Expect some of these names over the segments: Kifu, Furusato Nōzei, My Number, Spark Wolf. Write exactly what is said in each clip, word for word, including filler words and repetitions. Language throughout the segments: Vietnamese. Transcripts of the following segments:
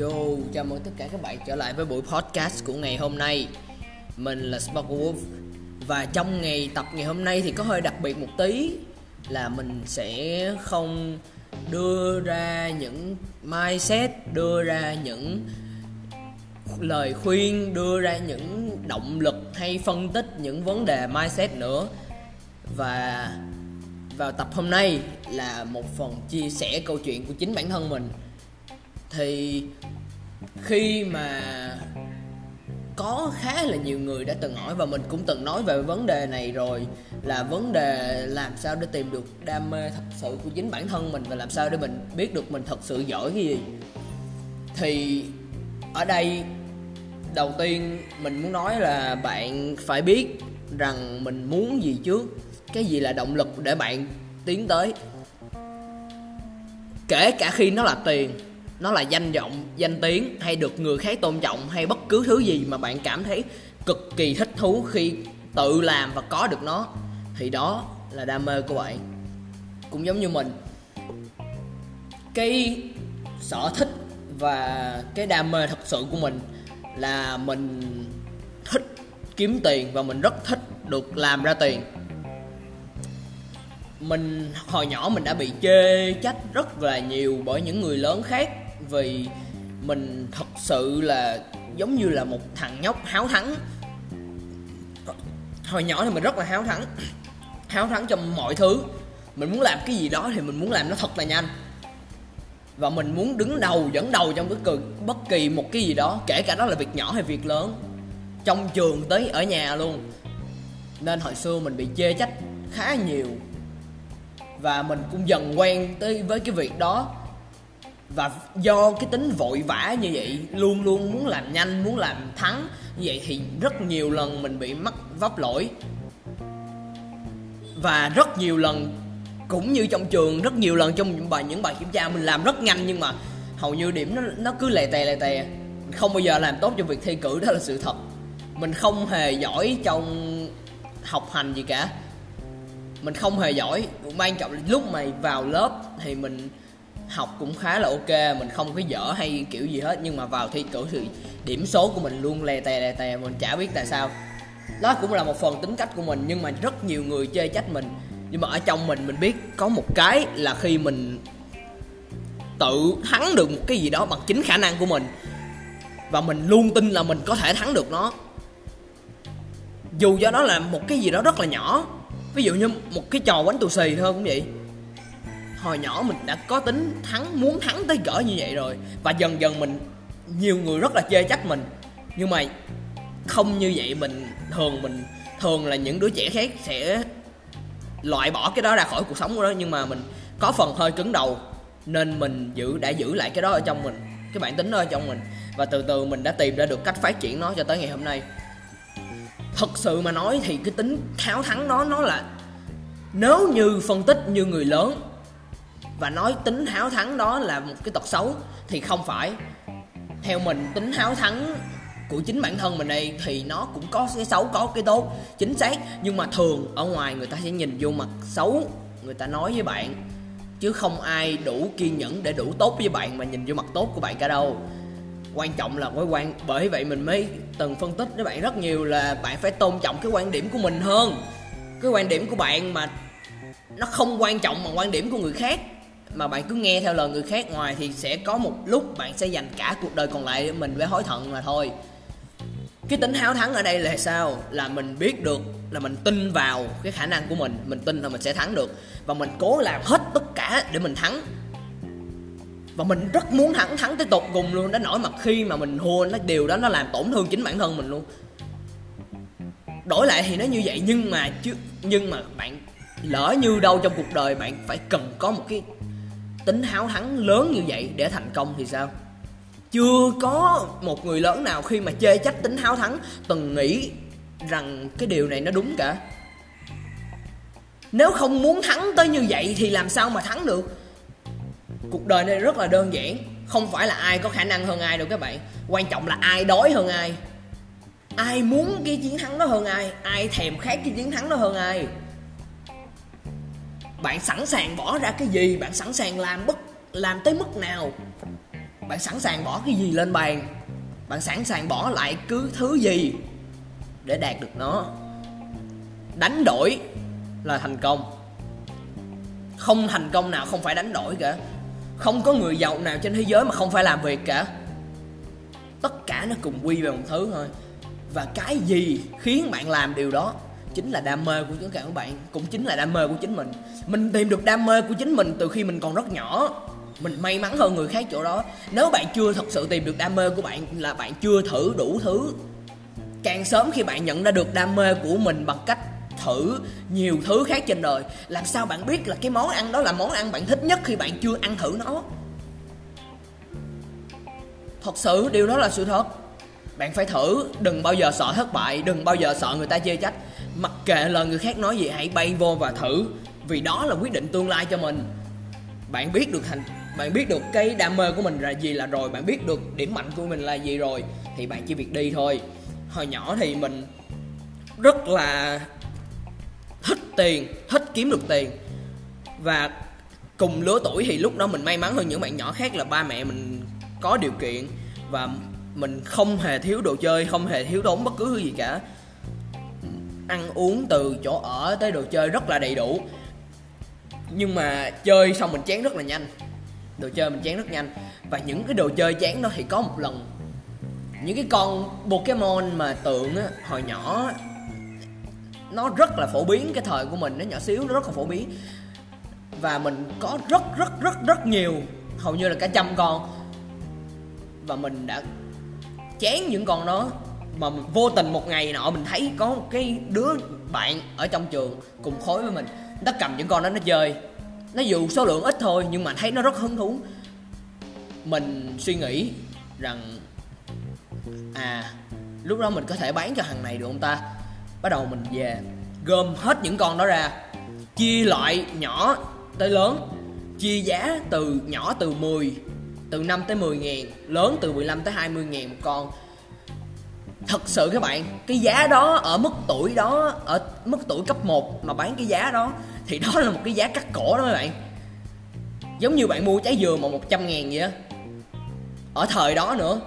Yo, chào mừng tất cả các bạn trở lại với buổi podcast của ngày hôm nay. Mình là Spark Wolf. Và trong ngày tập ngày hôm nay thì có hơi đặc biệt một tí, là mình sẽ không đưa ra những mindset, đưa ra những lời khuyên, đưa ra những động lực hay phân tích những vấn đề mindset nữa. Và vào tập hôm nay là một phần chia sẻ câu chuyện của chính bản thân mình. Thì khi mà có khá là nhiều người đã từng hỏi, và mình cũng từng nói về vấn đề này rồi, là vấn đề làm sao để tìm được đam mê thật sự của chính bản thân mình, và làm sao để mình biết được mình thật sự giỏi cái gì. Thì ở đây đầu tiên mình muốn nói là bạn phải biết rằng mình muốn gì trước, cái gì là động lực để bạn tiến tới. Kể cả khi nó là tiền, nó là danh vọng, danh tiếng, hay được người khác tôn trọng, hay bất cứ thứ gì mà bạn cảm thấy cực kỳ thích thú khi tự làm và có được nó, thì đó là đam mê của bạn. Cũng giống như mình, cái sở thích và cái đam mê thật sự của mình là mình thích kiếm tiền, và mình rất thích được làm ra tiền. Mình hồi nhỏ mình đã bị chê trách rất là nhiều bởi những người lớn khác, vì mình thật sự là giống như là một thằng nhóc háo thắng. Hồi nhỏ thì mình rất là háo thắng, háo thắng trong mọi thứ. Mình muốn làm cái gì đó thì mình muốn làm nó thật là nhanh, và mình muốn đứng đầu, dẫn đầu trong cái cực, bất kỳ một cái gì đó, kể cả đó là việc nhỏ hay việc lớn, trong trường tới ở nhà luôn. Nên hồi xưa mình bị chê trách khá nhiều, và mình cũng dần quen tới với cái việc đó. Và do cái tính vội vã như vậy, luôn luôn muốn làm nhanh, muốn làm thắng như vậy, thì rất nhiều lần mình bị mắc vấp lỗi. Và rất nhiều lần, cũng như trong trường, rất nhiều lần trong những bài, những bài kiểm tra mình làm rất nhanh, nhưng mà hầu như điểm nó, nó cứ lè tè lè tè. Mình không bao giờ làm tốt trong việc thi cử, đó là sự thật. Mình không hề giỏi trong học hành gì cả, mình không hề giỏi. Quan trọng là lúc mà vào lớp thì mình học cũng khá là ok, mình không có dở hay kiểu gì hết, nhưng mà vào thi cử thì điểm số của mình luôn lè tè lè tè, mình chả biết tại sao. Đó cũng là một phần tính cách của mình, nhưng mà rất nhiều người chê trách mình. Nhưng mà ở trong mình, mình biết có một cái là khi mình tự thắng được một cái gì đó bằng chính khả năng của mình, và mình luôn tin là mình có thể thắng được nó, dù cho nó là một cái gì đó rất là nhỏ. Ví dụ như một cái trò bánh tù xì thôi cũng vậy. Hồi nhỏ mình đã có tính thắng, muốn thắng tới cỡ như vậy rồi. Và dần dần mình, nhiều người rất là chê trách mình, nhưng mà không như vậy. Mình thường mình thường là những đứa trẻ khác sẽ loại bỏ cái đó ra khỏi cuộc sống của nó, nhưng mà mình có phần hơi cứng đầu, nên mình giữ đã giữ lại cái đó ở trong mình, cái bản tính đó ở trong mình. Và từ từ mình đã tìm ra được cách phát triển nó cho tới ngày hôm nay. Thật sự mà nói thì cái tính háo thắng đó, nó là, nếu như phân tích như người lớn và nói tính háo thắng đó là một cái tật xấu, thì không phải. Theo mình, tính háo thắng của chính bản thân mình đây thì nó cũng có cái xấu, có cái tốt, chính xác. Nhưng mà thường ở ngoài người ta sẽ nhìn vô mặt xấu, người ta nói với bạn, chứ không ai đủ kiên nhẫn để đủ tốt với bạn mà nhìn vô mặt tốt của bạn cả đâu. Quan trọng là cái quan, bởi vậy mình mới từng phân tích với bạn rất nhiều là bạn phải tôn trọng cái quan điểm của mình hơn. Cái quan điểm của bạn mà nó không quan trọng bằng quan điểm của người khác, mà bạn cứ nghe theo lời người khác ngoài, thì sẽ có một lúc bạn sẽ dành cả cuộc đời còn lại mình phải hối hận mà thôi. Cái tính háo thắng ở đây là sao? Là mình biết được, là mình tin vào cái khả năng của mình, mình tin là mình sẽ thắng được, và mình cố làm hết tất cả để mình thắng. Và mình rất muốn thắng, thắng tới tột cùng luôn. Đến nỗi mà khi mà mình thua, nó điều đó nó làm tổn thương chính bản thân mình luôn. Đổi lại thì nó như vậy, nhưng mà chứ, nhưng mà bạn lỡ như đâu trong cuộc đời bạn phải cần có một cái tính háo thắng lớn như vậy để thành công thì sao? Chưa có một người lớn nào khi mà chê trách tính háo thắng từng nghĩ rằng cái điều này nó đúng cả. Nếu không muốn thắng tới như vậy thì làm sao mà thắng được? Cuộc đời này rất là đơn giản, không phải là ai có khả năng hơn ai đâu các bạn. Quan trọng là ai đói hơn ai, ai muốn cái chiến thắng đó hơn ai, ai thèm khát cái chiến thắng đó hơn ai. Bạn sẵn sàng bỏ ra cái gì, bạn sẵn sàng làm bất làm tới mức nào, bạn sẵn sàng bỏ cái gì lên bàn, bạn sẵn sàng bỏ lại cứ thứ gì để đạt được nó. Đánh đổi là thành công. Không thành công nào không phải đánh đổi cả. Không có người giàu nào trên thế giới mà không phải làm việc cả. Tất cả nó cùng quy về một thứ thôi. Và cái gì khiến bạn làm điều đó chính là đam mê của tất cả các bạn, cũng chính là đam mê của chính mình. Mình tìm được đam mê của chính mình từ khi mình còn rất nhỏ. Mình may mắn hơn người khác chỗ đó. Nếu bạn chưa thật sự tìm được đam mê của bạn là bạn chưa thử đủ thứ. Càng sớm khi bạn nhận ra được đam mê của mình bằng cách thử nhiều thứ khác trên đời, làm sao bạn biết là cái món ăn đó là món ăn bạn thích nhất khi bạn chưa ăn thử nó? Thật sự điều đó là sự thật. Bạn phải thử, đừng bao giờ sợ thất bại, đừng bao giờ sợ người ta chê trách. Mặc kệ lời người khác nói gì, hãy bay vô và thử. Vì đó là quyết định tương lai cho mình. Bạn biết được thành, bạn biết được cái đam mê của mình là gì là rồi, bạn biết được điểm mạnh của mình là gì rồi, thì bạn chỉ việc đi thôi. Hồi nhỏ thì mình rất là thích tiền, thích kiếm được tiền. Và cùng lứa tuổi thì lúc đó mình may mắn hơn những bạn nhỏ khác là ba mẹ mình có điều kiện. Và mình không hề thiếu đồ chơi, không hề thiếu tốn bất cứ thứ gì cả. Ăn uống từ chỗ ở tới đồ chơi rất là đầy đủ. Nhưng mà chơi xong mình chán rất là nhanh. Đồ chơi mình chán rất nhanh. Và những cái đồ chơi chán đó thì có một lần, những cái con Pokemon mà tượng á, hồi nhỏ nó rất là phổ biến. Cái thời của mình nó nhỏ xíu, nó rất là phổ biến. Và mình có rất rất rất rất nhiều, hầu như là cả trăm con. Và mình đã chán những con đó. Mà vô tình một ngày nọ mình thấy có một cái đứa bạn ở trong trường cùng khối với mình, nó cầm những con đó nó chơi. Nó dù số lượng ít thôi nhưng mà thấy nó rất hứng thú. Mình suy nghĩ rằng à, lúc đó mình có thể bán cho thằng này được không ta. Bắt đầu mình về gom hết những con đó ra, chia loại nhỏ tới lớn, chia giá từ nhỏ từ mười, từ năm tới mười ngàn, lớn từ mười lăm tới hai mươi ngàn một con. Thật sự các bạn, cái giá đó ở mức tuổi đó, ở mức tuổi cấp một mà bán cái giá đó thì đó là một cái giá cắt cổ đó các bạn. Giống như bạn mua trái dừa mà một trăm ngàn vậy á, ở thời đó nữa.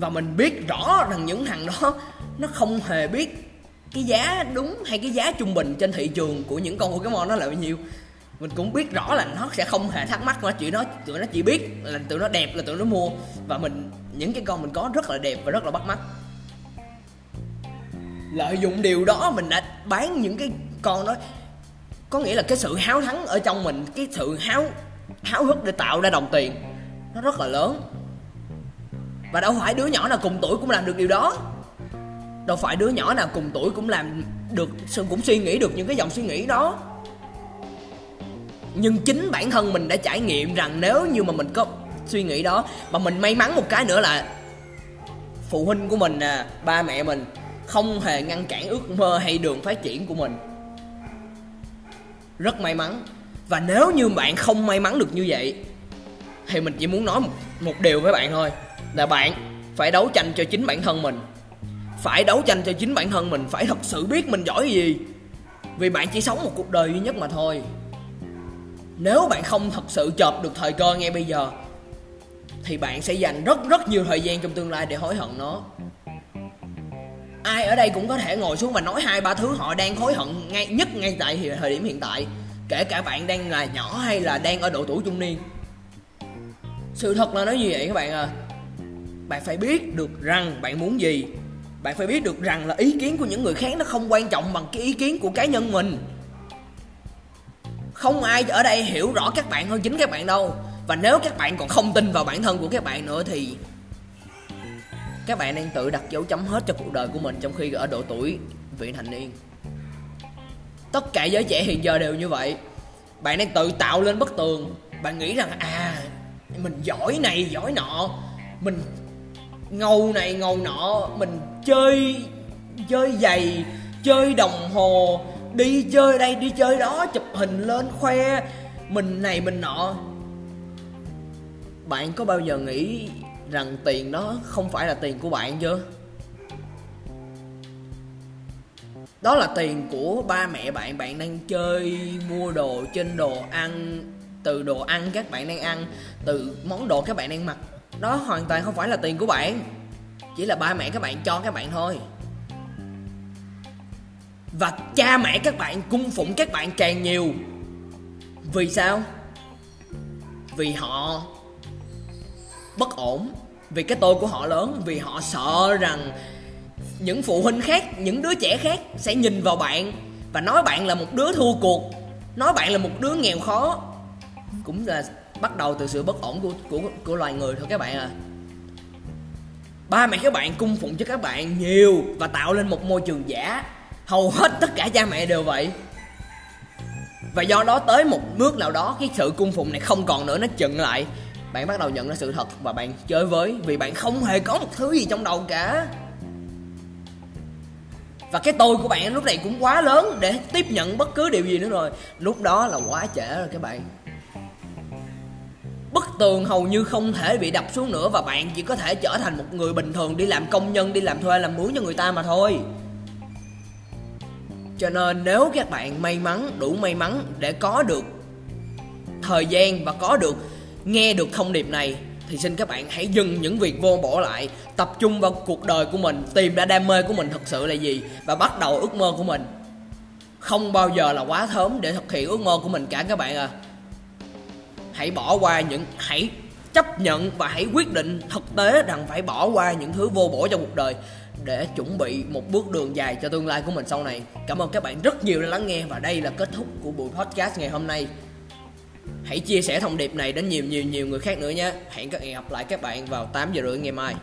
Và mình biết rõ rằng những thằng đó nó không hề biết cái giá đúng hay cái giá trung bình trên thị trường của những con Pokemon nó là bao nhiêu. Mình cũng biết rõ là nó sẽ không hề thắc mắc mà chuyện đó, tụi nó chỉ biết là tụi nó đẹp là tụi nó mua. Và mình, những cái con mình có rất là đẹp và rất là bắt mắt. Lợi dụng điều đó mình đã bán những cái con đó. Có nghĩa là cái sự háo thắng ở trong mình, cái sự háo háo hức để tạo ra đồng tiền nó rất là lớn. Và đâu phải đứa nhỏ nào cùng tuổi cũng làm được điều đó. Đâu phải đứa nhỏ nào cùng tuổi cũng làm được, cũng suy nghĩ được những cái dòng suy nghĩ đó. Nhưng chính bản thân mình đã trải nghiệm rằng nếu như mà mình có suy nghĩ đó. Mà mình may mắn một cái nữa là phụ huynh của mình, à, ba mẹ mình không hề ngăn cản ước mơ hay đường phát triển của mình. Rất may mắn. Và nếu như bạn không may mắn được như vậy thì mình chỉ muốn nói một, một điều với bạn thôi, là bạn phải đấu tranh cho chính bản thân mình. Phải đấu tranh cho chính bản thân mình, phải thật sự biết mình giỏi gì. Vì bạn chỉ sống một cuộc đời duy nhất mà thôi. Nếu bạn không thật sự chộp được thời cơ ngay bây giờ thì bạn sẽ dành rất rất nhiều thời gian trong tương lai để hối hận nó. Ai ở đây cũng có thể ngồi xuống và nói hai ba thứ họ đang hối hận ngay nhất ngay tại thời điểm hiện tại, kể cả bạn đang là nhỏ hay là đang ở độ tuổi trung niên. Sự thật là nó như vậy các bạn à. Bạn phải biết được rằng bạn muốn gì. Bạn phải biết được rằng là ý kiến của những người khác nó không quan trọng bằng cái ý kiến của cá nhân mình. Không ai ở đây hiểu rõ các bạn hơn chính các bạn đâu. Và nếu các bạn còn không tin vào bản thân của các bạn nữa thì các bạn đang tự đặt dấu chấm hết cho cuộc đời của mình trong khi ở độ tuổi vị thành niên. Tất cả giới trẻ hiện giờ đều như vậy. Bạn đang tự tạo lên bức tường. Bạn nghĩ rằng à, mình giỏi này giỏi nọ, mình ngầu này ngầu nọ, mình chơi chơi giày, chơi đồng hồ, đi chơi đây đi chơi đó, chụp hình lên khoe mình này mình nọ. Bạn có bao giờ nghĩ rằng tiền đó không phải là tiền của bạn chưa? Đó là tiền của ba mẹ bạn, bạn đang chơi mua đồ trên đồ ăn, từ đồ ăn các bạn đang ăn, từ món đồ các bạn đang mặc. Đó hoàn toàn không phải là tiền của bạn, chỉ là ba mẹ các bạn cho các bạn thôi. Và cha mẹ các bạn cung phụng các bạn càng nhiều. Vì sao? Vì họ bất ổn, vì cái tôi của họ lớn, vì họ sợ rằng những phụ huynh khác, những đứa trẻ khác sẽ nhìn vào bạn và nói bạn là một đứa thua cuộc, nói bạn là một đứa nghèo khó. Cũng là bắt đầu từ sự bất ổn của, của, của loài người thôi các bạn à. Ba mẹ các bạn cung phụng cho các bạn nhiều và tạo lên một môi trường giả. Hầu hết tất cả cha mẹ đều vậy. Và do đó tới một bước nào đó, cái sự cung phụng này không còn nữa, nó chừng lại. Bạn bắt đầu nhận ra sự thật và bạn chơi với, vì bạn không hề có một thứ gì trong đầu cả. Và cái tôi của bạn lúc này cũng quá lớn để tiếp nhận bất cứ điều gì nữa rồi. Lúc đó là quá trễ rồi các bạn. Bức tường hầu như không thể bị đập xuống nữa, và bạn chỉ có thể trở thành một người bình thường, đi làm công nhân, đi làm thuê, làm mướn cho người ta mà thôi. Cho nên nếu các bạn may mắn, đủ may mắn để có được thời gian và có được, nghe được thông điệp này, thì xin các bạn hãy dừng những việc vô bổ lại, tập trung vào cuộc đời của mình, tìm ra đam mê của mình thật sự là gì và bắt đầu ước mơ của mình. Không bao giờ là quá sớm để thực hiện ước mơ của mình cả các bạn à. Hãy bỏ qua những, hãy chấp nhận và hãy quyết định thực tế rằng phải bỏ qua những thứ vô bổ trong cuộc đời để chuẩn bị một bước đường dài cho tương lai của mình sau này. Cảm ơn các bạn rất nhiều đã lắng nghe, và đây là kết thúc của buổi podcast ngày hôm nay. Hãy chia sẻ thông điệp này đến nhiều nhiều nhiều người khác nữa nhé. Hẹn gặp lại các bạn vào tám giờ rưỡi ngày mai.